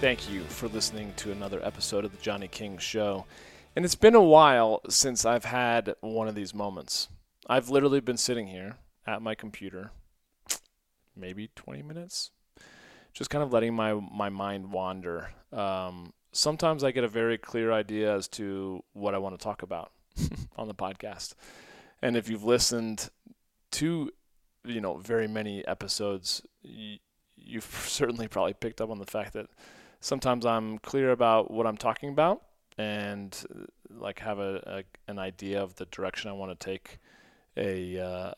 Thank you for listening to another episode of The Johnny King Show. And it's been a while since I've had one of these moments. I've literally been sitting here at my computer, maybe 20 minutes, just kind of letting my mind wander. Sometimes I get a very clear idea as to what I want to talk about on the podcast. And if you've listened to, very many episodes, you've certainly probably picked up on the fact that sometimes I'm clear about what I'm talking about and like have an idea of the direction I want to take a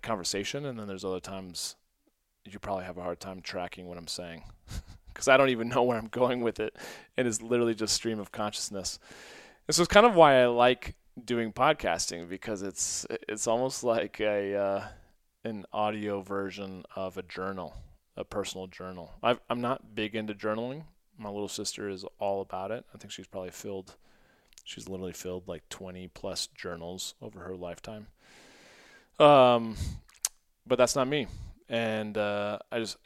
conversation. And then there's other times you probably have a hard time tracking what I'm saying because I don't even know where I'm going with it. And it's literally just stream of consciousness. This is kind of why I like doing podcasting, because it's almost like an audio version of a journal, a personal journal. I'm not big into journaling. My little sister is all about it. I think she's literally filled like 20 plus journals over her lifetime. But that's not me. And I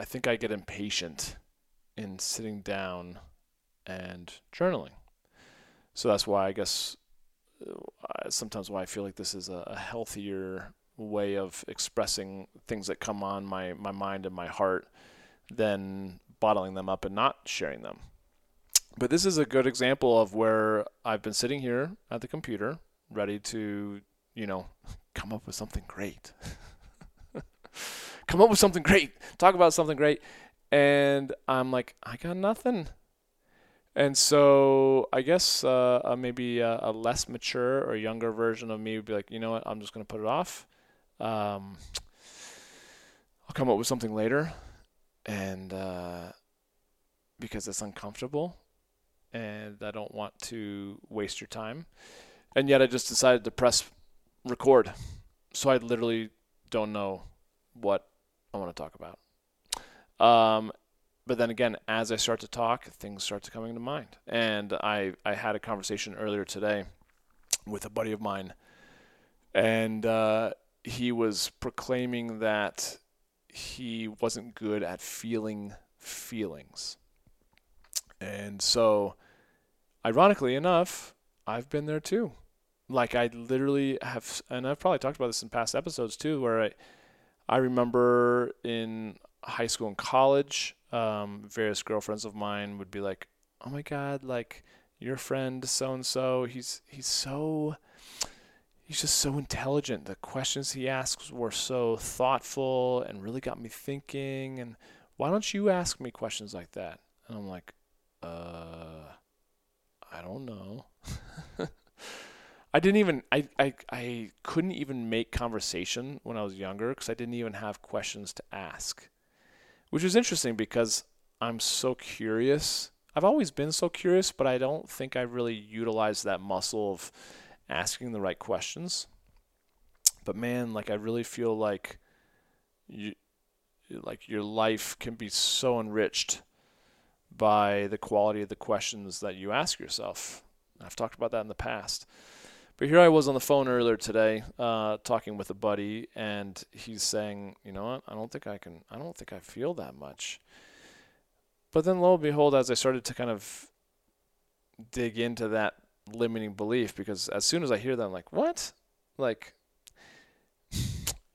think I get impatient in sitting down and journaling. So that's why I guess sometimes why I feel like this is a healthier way of expressing things that come on my mind and my heart than bottling them up and not sharing them. But this is a good example of where I've been sitting here at the computer ready to, come up with something great. Come up with something great. Talk about something great. And I'm like, I got nothing. And so I guess maybe a less mature or younger version of me would be like, you know what, I'm just going to put it off. I'll come up with something later, and because it's uncomfortable and I don't want to waste your time. And yet I just decided to press record. So I literally don't know what I want to talk about. But then again, as I start to talk, things start to come into mind. And I had a conversation earlier today with a buddy of mine, and he was proclaiming that he wasn't good at feeling feelings. And so, ironically enough, I've been there too. Like I literally have, and I've probably talked about this in past episodes too, where I remember in high school and college, various girlfriends of mine would be like, oh my God, like your friend so-and-so, he's just so intelligent. The questions he asks were so thoughtful and really got me thinking. And why don't you ask me questions like that? And I'm like, I don't know. I couldn't even make conversation when I was younger because I didn't even have questions to ask, which is interesting because I'm so curious. I've always been so curious, but I don't think I really utilized that muscle of asking the right questions. But man, like I really feel like your life can be so enriched by the quality of the questions that you ask yourself. I've talked about that in the past. But here I was on the phone earlier today, talking with a buddy, and he's saying, you know what, I don't think I feel that much. But then lo and behold, as I started to kind of dig into that limiting belief, because as soon as I hear that, I'm like, what? Like,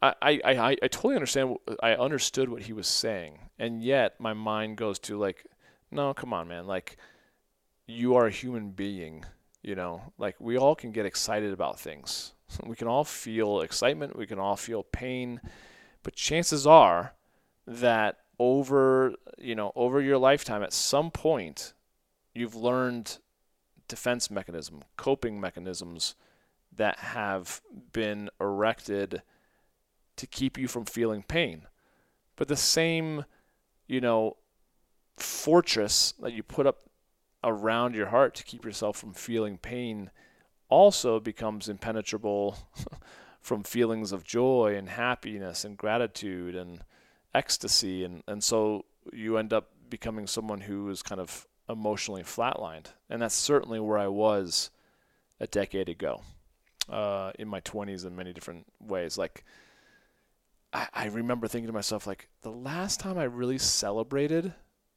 I totally understand. I understood what he was saying, and yet my mind goes to like, no, come on, man. Like, you are a human being. Like we all can get excited about things. We can all feel excitement. We can all feel pain. But chances are that over your lifetime, at some point, you've learned defense mechanism, coping mechanisms that have been erected to keep you from feeling pain. But the same, fortress that you put up around your heart to keep yourself from feeling pain also becomes impenetrable from feelings of joy and happiness and gratitude and ecstasy. And so you end up becoming someone who is kind of emotionally flatlined. And that's certainly where I was a decade ago, in my 20s in many different ways. Like, I remember thinking to myself, like, the last time I really celebrated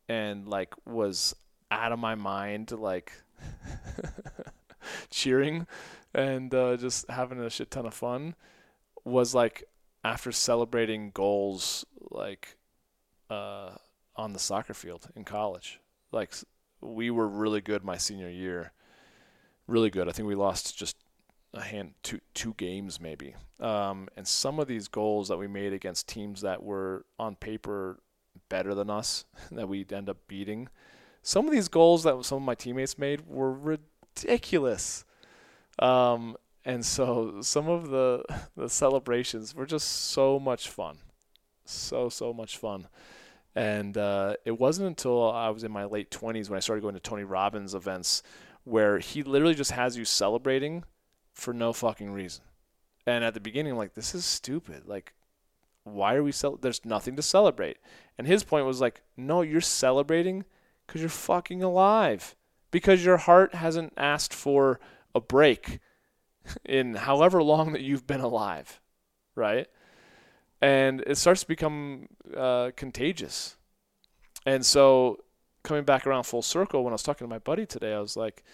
and, like, was out of my mind, like, cheering and just having a shit ton of fun was, like, after celebrating goals, like, on the soccer field in college. Like, we were really good my senior year, really good. I think we lost just a hand, two games maybe. And some of these goals that we made against teams that were on paper better than us that we'd end up beating, some of these goals that some of my teammates made were ridiculous. And so some of the celebrations were just so much fun. So much fun. And it wasn't until I was in my late 20s when I started going to Tony Robbins events where he literally just has you celebrating for no fucking reason. And at the beginning, I'm like, this is stupid. Like, why are we there's nothing to celebrate. And his point was like, no, you're celebrating because you're fucking alive. Because your heart hasn't asked for a break in however long that you've been alive, right? And it starts to become contagious. And so coming back around full circle, when I was talking to my buddy today, I was like,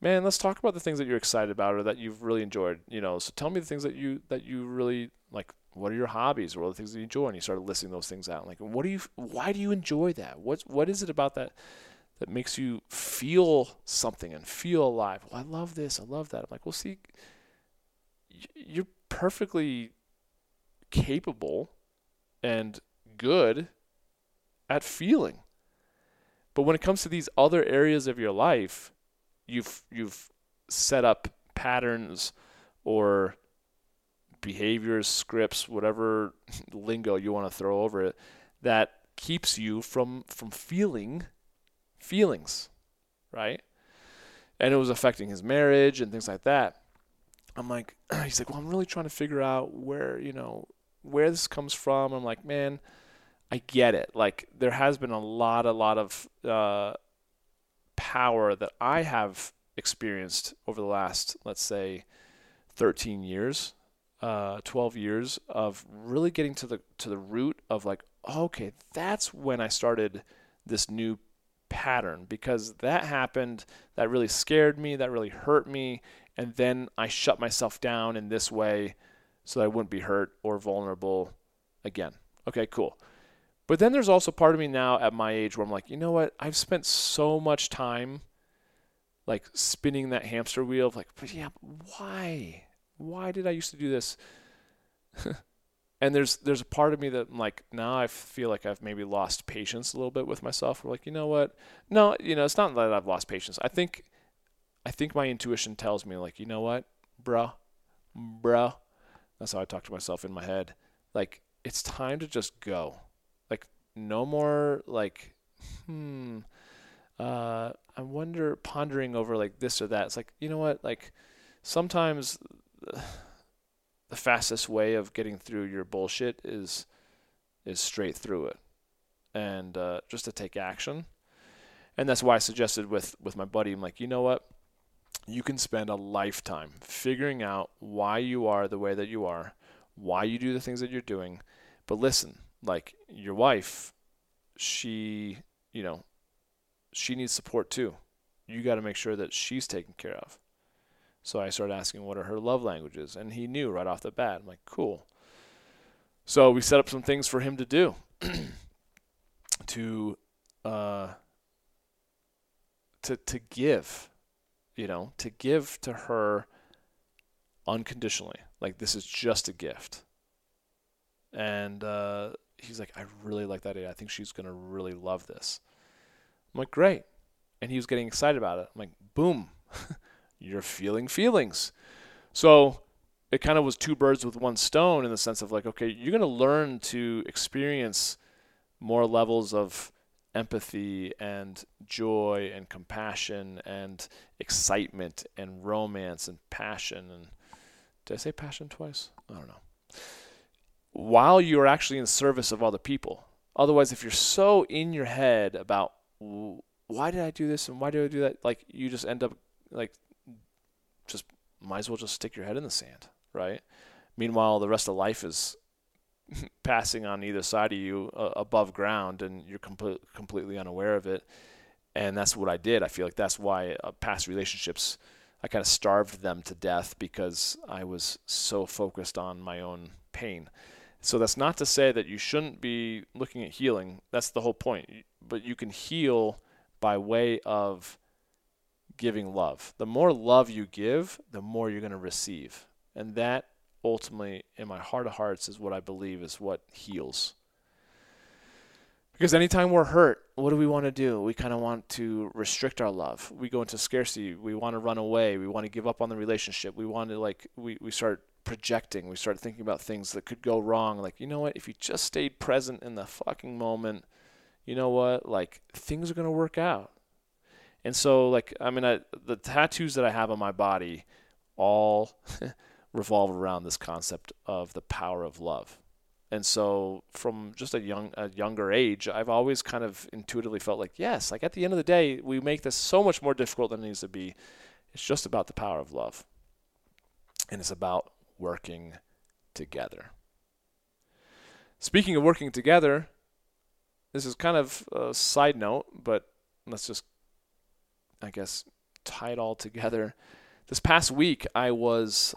man, let's talk about the things that you're excited about or that you've really enjoyed. You know, so tell me the things that you really, like, what are your hobbies? What are the things that you enjoy? And you started listing those things out. Like, why do you enjoy that? What is it about that that makes you feel something and feel alive? Well, I love this. I love that. I'm like, well, see, you're perfectly capable and good at feeling. But when it comes to these other areas of your life, you've set up patterns or behaviors, scripts, whatever lingo you want to throw over it, that keeps you from feeling feelings, right? And it was affecting his marriage and things like that. I'm like, he's like, well, I'm really trying to figure out where this comes from. I'm like, man, I get it. Like, there has been a lot of power that I have experienced over the last, let's say, 13 years, 12 years of really getting to the root of, like, okay, that's when I started this new pattern, because that happened, that really scared me, that really hurt me, and then I shut myself down in this way so that I wouldn't be hurt or vulnerable again. Okay, cool. But then there's also part of me now at my age where I'm like, you know what? I've spent so much time, like, spinning that hamster wheel of, like, but yeah, why? Why did I used to do this? And there's a part of me that I'm like, now I feel like I've maybe lost patience a little bit with myself. We're like, you know what? No, it's not that I've lost patience. I think my intuition tells me, like, you know what, bro. That's how I talk to myself in my head. Like, it's time to just go. Like, no more, like, I wonder, pondering over, like, this or that. It's like, you know what? Like, sometimes the fastest way of getting through your bullshit is straight through it, and just to take action. And that's why I suggested with my buddy, I'm like, you know what? You can spend a lifetime figuring out why you are the way that you are, why you do the things that you're doing. But listen, like, your wife, she needs support too. You got to make sure that she's taken care of. So I started asking, what are her love languages? And he knew right off the bat. I'm like, cool. So we set up some things for him to do to give. To give to her unconditionally. Like, this is just a gift. And he's like, I really like that idea. I think she's going to really love this. I'm like, great. And he was getting excited about it. I'm like, boom, you're feeling feelings. So it kind of was two birds with one stone in the sense of, like, okay, you're going to learn to experience more levels of empathy and joy and compassion and excitement and romance and passion. And did I say passion twice? I don't know. While you're actually in service of other people. Otherwise, if you're so in your head about why did I do this and why did I do that, like you just end up like just might as well just stick your head in the sand, right? Meanwhile, the rest of life is passing on either side of you above ground, and you're completely unaware of it. And that's what I did. I feel like that's why past relationships, I kind of starved them to death because I was so focused on my own pain. So that's not to say that you shouldn't be looking at healing. That's the whole point. But you can heal by way of giving love. The more love you give, the more you're going to receive. And that ultimately, in my heart of hearts, is what I believe is what heals. Because anytime we're hurt, what do we want to do? We kind of want to restrict our love. We go into scarcity. We want to run away. We want to give up on the relationship. We want to we start projecting. We start thinking about things that could go wrong. Like, you know what? If you just stayed present in the fucking moment, you know what? Like, things are going to work out. And so, the tattoos that I have on my body all revolve around this concept of the power of love. And so from just a younger age, I've always kind of intuitively felt like, yes, like at the end of the day, we make this so much more difficult than it needs to be. It's just about the power of love. And it's about working together. Speaking of working together, this is kind of a side note, but let's just, I guess, tie it all together. This past week, I was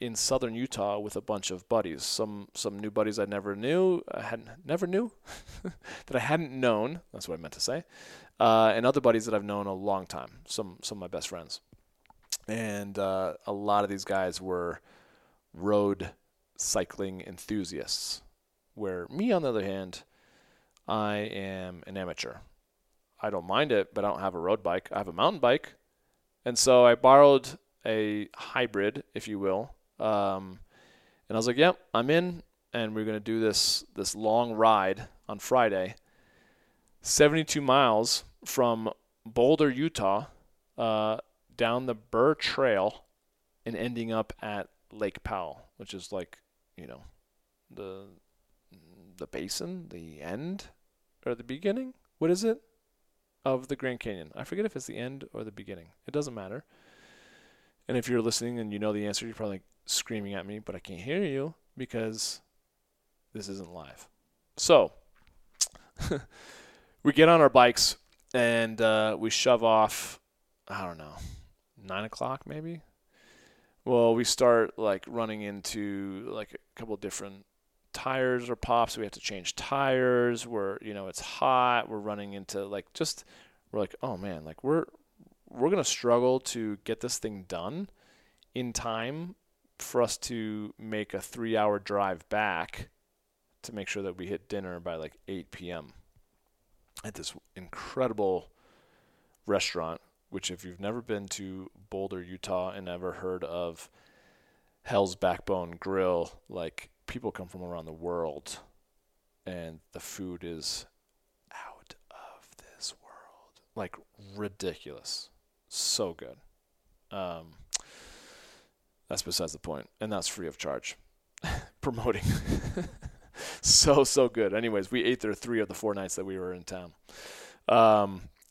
in southern Utah with a bunch of buddies, some new buddies I never knew that I hadn't known. That's what I meant to say, and other buddies that I've known a long time. Some of my best friends, and a lot of these guys were road cycling enthusiasts. Where me, on the other hand, I am an amateur. I don't mind it, but I don't have a road bike. I have a mountain bike. And so I borrowed a hybrid, if you will, and I was like, yep, I'm in, and we're going to do this long ride on Friday, 72 miles from Boulder, Utah, down the Burr Trail and ending up at Lake Powell, which is like, you know, the basin, the end, or the beginning? What is it? Of the Grand Canyon. I forget if it's the end or the beginning. It doesn't matter. And if you're listening and you know the answer, you're probably screaming at me, but I can't hear you because this isn't live. So we get on our bikes and we shove off, I don't know, 9 o'clock maybe? Well, we start running into a couple of different tires are popped, so we have to change tires. We're, you know, it's hot. We're running into oh man, we're gonna struggle to get this thing done in time for us to make a 3-hour drive back to make sure that we hit dinner by 8 p.m. at this incredible restaurant. Which, if you've never been to Boulder, Utah, and never heard of Hell's Backbone Grill, people come from around the world, and the food is out of this world, ridiculous. So good. That's besides the point, and that's free of charge. Promoting. So good. Anyways, we ate there 3 of the 4 nights that we were in town.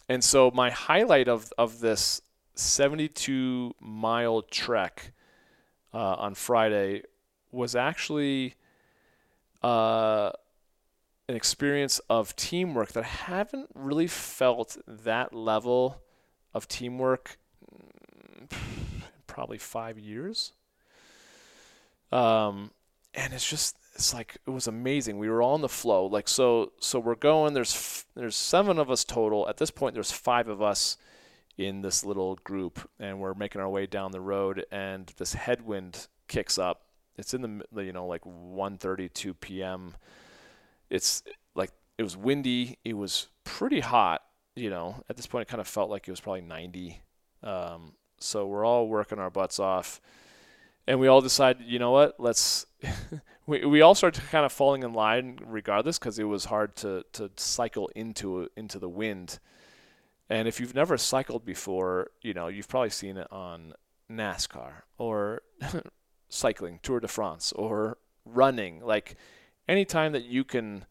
And so my highlight of this 72-mile trek on Friday was actually an experience of teamwork that I haven't really felt that level of teamwork in probably 5 years. And it was amazing. We were all in the flow. So we're going, there's 7 of us total. At this point, there's 5 of us in this little group, and we're making our way down the road, and this headwind kicks up. It's in the 1:32 p.m. It's it was windy. It was pretty hot. At this point, it kind of felt like it was probably 90. So we're all working our butts off, and we all decided, you know what? Let's we all started kind of falling in line regardless, because it was hard to cycle into the wind. And if you've never cycled before, you know, you've probably seen it on NASCAR or cycling, Tour de France, or running. Like, any time that you can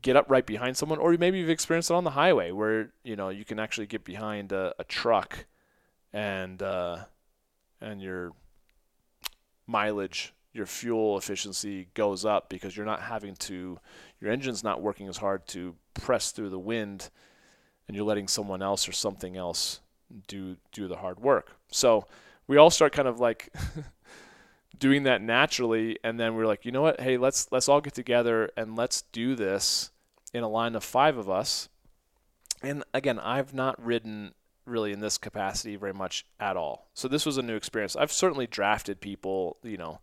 get up right behind someone, or maybe you've experienced it on the highway where, you know, you can actually get behind a truck and your mileage, your fuel efficiency goes up because you're not having to, your engine's not working as hard to press through the wind, and you're letting someone else or something else do the hard work. So we all start kind of like doing that naturally, and then we're like, you know what, hey, let's all get together and let's do this in a line of five of us. And again, I've not ridden really in this capacity very much at all. So this was a new experience. I've certainly drafted people, you know,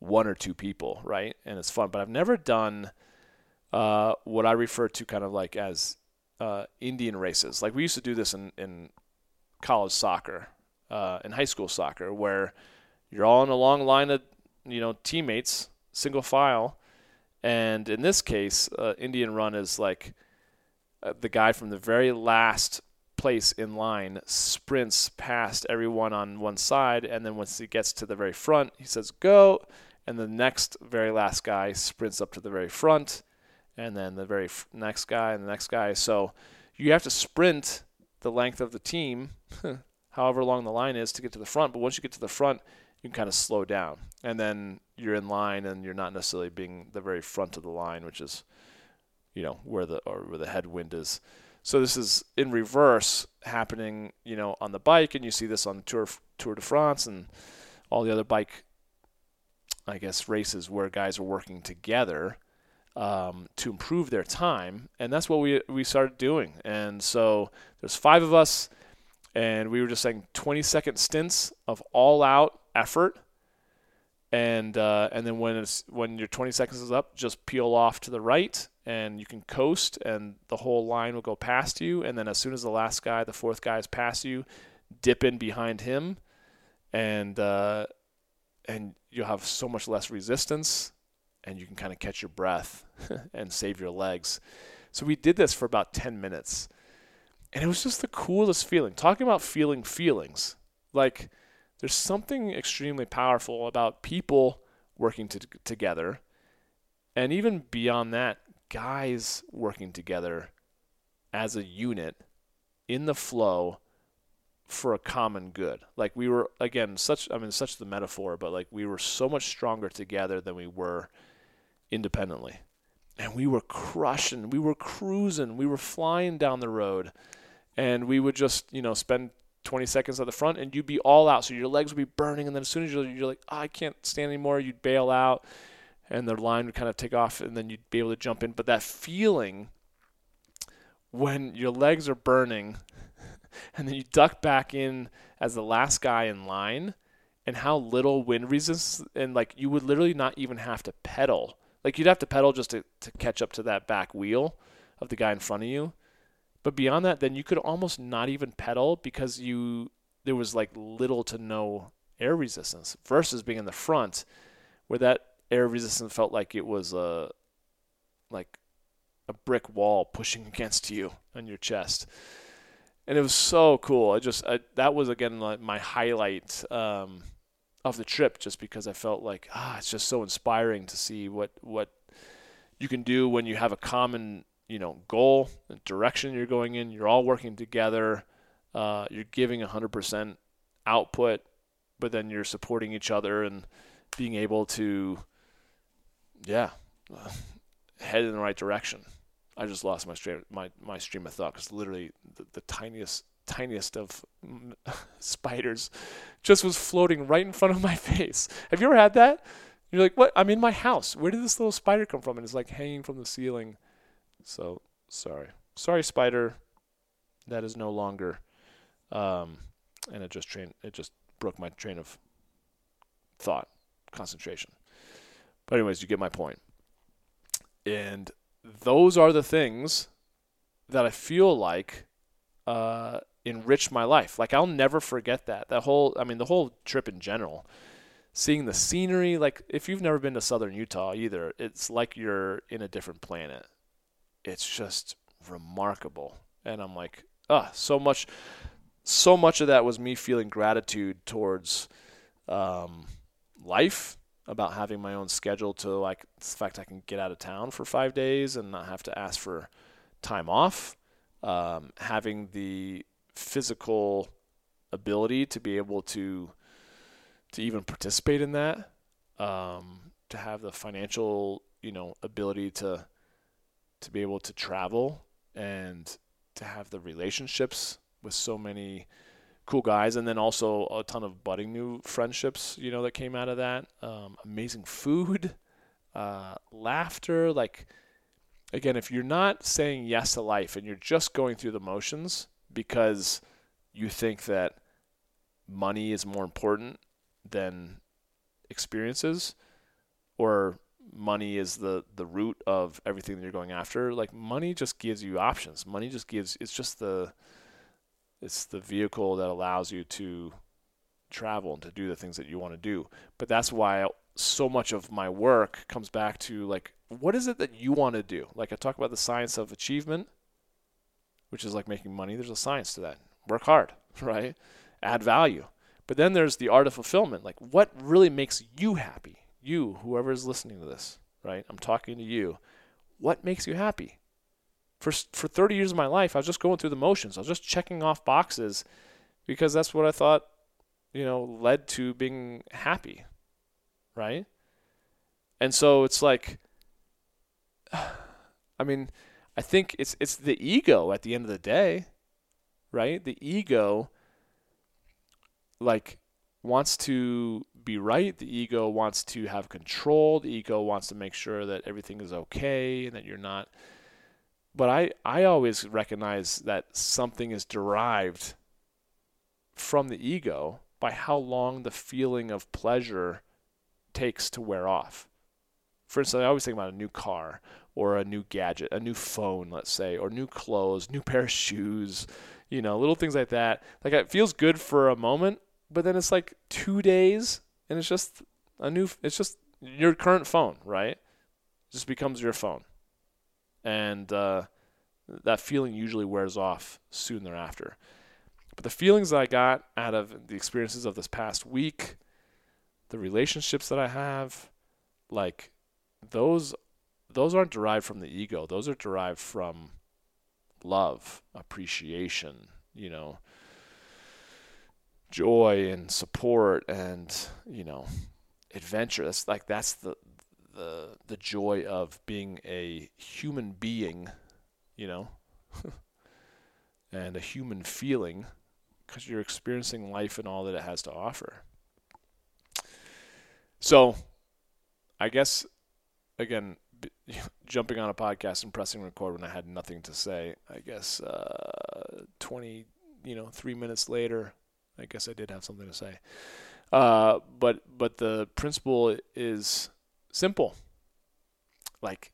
one or two people, right? And it's fun, but I've never done what I refer to kind of like as Indian races. Like, we used to do this in college soccer, in high school soccer, where you're all in a long line of, you know, teammates, single file. And in this case, Indian run is like the guy from the very last place in line sprints past everyone on one side, and then once he gets to the very front, he says go, and the next very last guy sprints up to the very front, and then the very next guy, and the next guy. So you have to sprint the length of the team however long the line is to get to the front, but once you get to the front, you can kind of slow down, and then you're in line, and you're not necessarily being the very front of the line, which is, you know, where the headwind is. So this is in reverse happening, you know, on the bike, and you see this on Tour de France and all the other bike, I guess, races where guys are working together to improve their time, and that's what we started doing. And so there's five of us, and we were just saying 20-second stints of all-out effort, and then when your 20 seconds is up, just peel off to the right. And you can coast, and the whole line will go past you. And then as soon as the last guy, the fourth guy, is past you, dip in behind him, and you'll have so much less resistance, and you can kind of catch your breath and save your legs. So we did this for about 10 minutes, and it was just the coolest feeling. Talking about feeling feelings, like, there's something extremely powerful about people working together, and even beyond that, guys working together as a unit in the flow for a common good. Like, we were, again, such the metaphor, but like, we were so much stronger together than we were independently. And we were crushing, we were cruising, we were flying down the road, and we would just, you know, spend 20 seconds at the front, and you'd be all out. So your legs would be burning. And then as soon as you're like, oh, I can't stand anymore, you'd bail out. And the line would kind of take off, and then you'd be able to jump in. But that feeling when your legs are burning and then you duck back in as the last guy in line, and how little wind resistance, and like, you would literally not even have to pedal. Like, you'd have to pedal just to catch up to that back wheel of the guy in front of you. But beyond that, then you could almost not even pedal, because there was like little to no air resistance, versus being in the front where that air resistance felt like it was a brick wall pushing against you on your chest. And it was so cool. That was, again, like my highlight of the trip, just because I felt like, it's just so inspiring to see what you can do when you have a common, you know, goal, the direction you're going in, you're all working together, you're giving 100% output, but then you're supporting each other and being able to head in the right direction. I just lost my stream of thought, because literally the tiniest of spiders just was floating right in front of my face. Have you ever had that? You're like, what? I'm in my house. Where did this little spider come from? And it's like hanging from the ceiling. So sorry, spider. That is no longer. And it just broke my train of thought, concentration. But anyways, you get my point. And those are the things that I feel like enrich my life. Like, I'll never forget that. The whole trip in general seeing the scenery. Like, if you've never been to southern Utah either, it's like you're in a different planet. It's just remarkable. And I'm like, so much of that was me feeling gratitude towards life, about having my own schedule, to like the fact I can get out of town for 5 days and not have to ask for time off, having the physical ability to be able to even participate in that, to have the financial, ability to be able to travel, and to have the relationships with so many cool guys, and then also a ton of budding new friendships, that came out of that. Amazing food, laughter. Like, again, if you're not saying yes to life and you're just going through the motions because you think that money is more important than experiences, or money is the root of everything that you're going after, like, money just gives you options. Money just gives, it's the vehicle that allows you to travel and to do the things that you want to do. But that's why so much of my work comes back to, like, what is it that you want to do? Like, I talk about the science of achievement, which is like making money. There's a science to that. Work hard, right? Add value. But then there's the art of fulfillment. Like, what really makes you happy? You, whoever is listening to this, right? I'm talking to you. What makes you happy? For 30 years of my life, I was just going through the motions. I was just checking off boxes because that's what I thought, led to being happy, right? And so it's like, I mean, I think it's the ego at the end of the day, right? The ego, like, wants to be right. The ego wants to have control. The ego wants to make sure that everything is okay and that you're not. But I always recognize that something is derived from the ego by how long the feeling of pleasure takes to wear off. For instance, I always think about a new car or a new gadget, a new phone, let's say, or new clothes, new pair of shoes, little things like that. Like, it feels good for a moment, but then it's like 2 days and it's just your current phone, right? It just becomes your phone. And that feeling usually wears off soon thereafter. But the feelings that I got out of the experiences of this past week, the relationships that I have, like, those aren't derived from the ego. Those are derived from love, appreciation, joy and support, and adventure. That's like, that's the joy of being a human being, and a human feeling, because you're experiencing life and all that it has to offer. So I guess, again, jumping on a podcast and pressing record when I had nothing to say, I guess 3 minutes later, I guess I did have something to say. But the principle is simple. Like,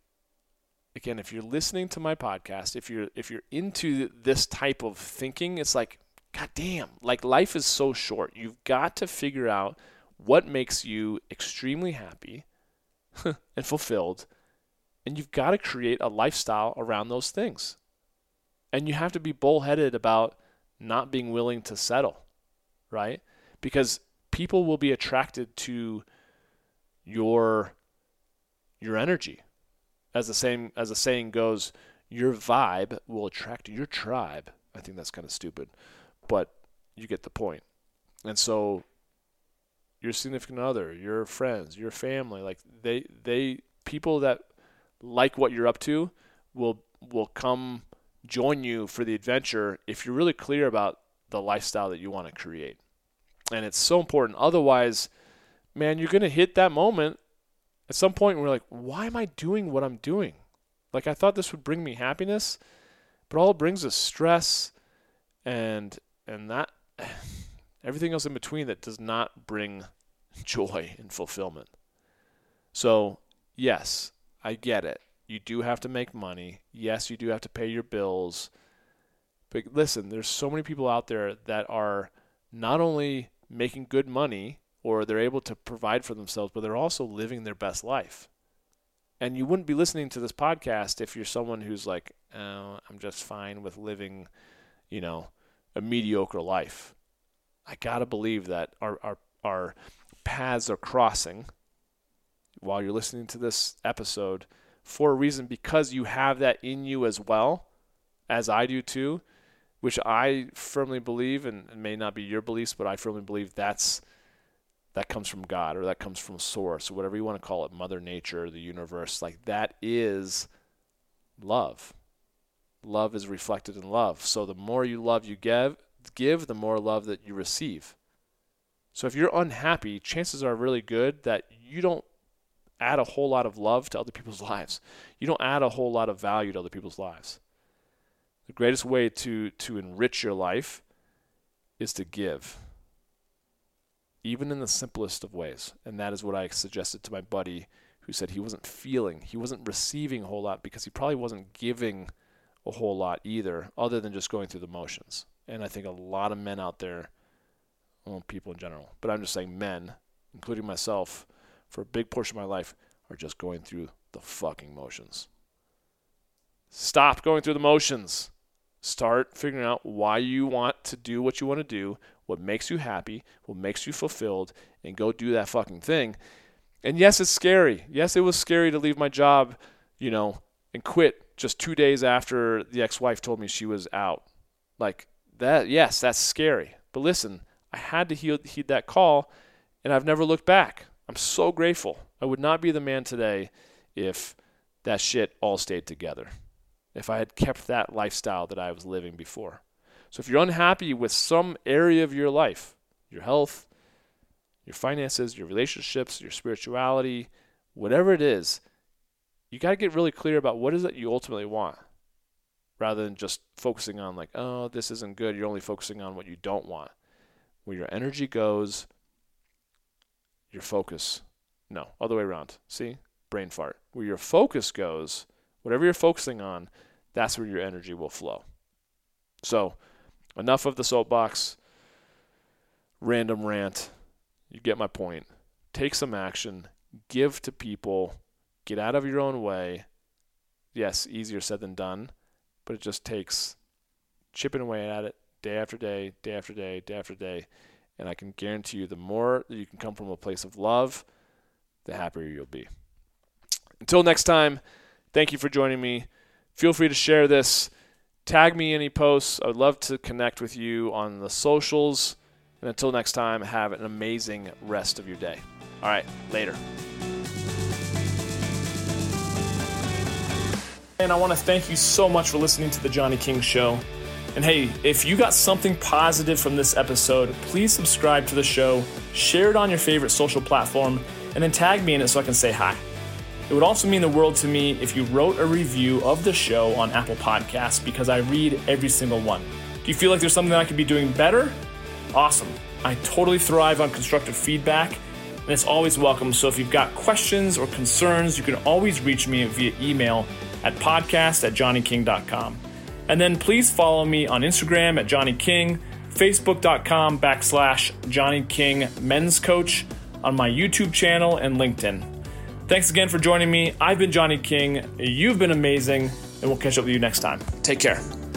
again, if you're listening to my podcast, if you're into this type of thinking, it's like, goddamn, like, life is so short. You've got to figure out what makes you extremely happy and fulfilled, and you've got to create a lifestyle around those things. And you have to be bullheaded about not being willing to settle, right? Because people will be attracted to your energy. As the saying goes, your vibe will attract your tribe. I think that's kind of stupid, but you get the point. And so your significant other, your friends, your family, like, people that like what you're up to will come join you for the adventure if you're really clear about the lifestyle that you want to create. And it's so important. Otherwise, man, you're going to hit that moment at some point where, like, why am I doing what I'm doing? Like, I thought this would bring me happiness, but all it brings is stress and that everything else in between that does not bring joy and fulfillment. So, yes, I get it. You do have to make money. Yes, you do have to pay your bills. But listen, there's so many people out there that are not only making good money or they're able to provide for themselves, but they're also living their best life. And you wouldn't be listening to this podcast if you're someone who's like, oh, I'm just fine with living, you know, a mediocre life. I got to believe that our paths are crossing while you're listening to this episode for a reason, because you have that in you as well, as I do too, which I firmly believe, and it may not be your beliefs, but I firmly believe that comes from God, or that comes from source, or whatever you want to call it, Mother Nature, the universe. Like, that is love. Love is reflected in love. So the more you love you give, the more love that you receive. So if you're unhappy, chances are really good that you don't add a whole lot of love to other people's lives. You don't add a whole lot of value to other people's lives. The greatest way to enrich your life is to give, even in the simplest of ways. And that is what I suggested to my buddy, who said he wasn't receiving a whole lot because he probably wasn't giving a whole lot either, other than just going through the motions. And I think a lot of men out there, well, people in general, but I'm just saying men, including myself, for a big portion of my life, are just going through the fucking motions. Stop going through the motions. Start figuring out why you want to do what you want to do, what makes you happy, what makes you fulfilled, and go do that fucking thing. And yes, it's scary. Yes, it was scary to leave my job, you know, and quit just 2 days after the ex-wife told me she was out. Like that, yes, that's scary. But listen, I had to heed that call, and I've never looked back. I'm so grateful. I would not be the man today if that shit all stayed together, if I had kept that lifestyle that I was living before. So if you're unhappy with some area of your life, your health, your finances, your relationships, your spirituality, whatever it is, you got to get really clear about what is it you ultimately want, rather than just focusing on like, oh, this isn't good. You're only focusing on what you don't want. Where your energy goes, your focus. No, other way around. See? Brain fart. Where your focus goes, whatever you're focusing on, that's where your energy will flow. So enough of the soapbox, random rant. You get my point. Take some action. Give to people. Get out of your own way. Yes, easier said than done, but it just takes chipping away at it day after day, day after day, day after day. And I can guarantee you, the more that you can come from a place of love, the happier you'll be. Until next time, thank you for joining me. Feel free to share this. Tag me in any posts. I would love to connect with you on the socials. And until next time, have an amazing rest of your day. All right, later. And I want to thank you so much for listening to The Johnny King Show. And hey, if you got something positive from this episode, please subscribe to the show, share it on your favorite social platform, and then tag me in it so I can say hi. It would also mean the world to me if you wrote a review of the show on Apple Podcasts, because I read every single one. Do you feel like there's something that I could be doing better? Awesome. I totally thrive on constructive feedback, and it's always welcome. So if you've got questions or concerns, you can always reach me via email at podcast@johnnyking.com. And then please follow me on Instagram at Johnny King, facebook.com/Johnny King Men's Coach, on my YouTube channel, and LinkedIn. Thanks again for joining me. I've been Johnny King. You've been amazing, and we'll catch up with you next time. Take care.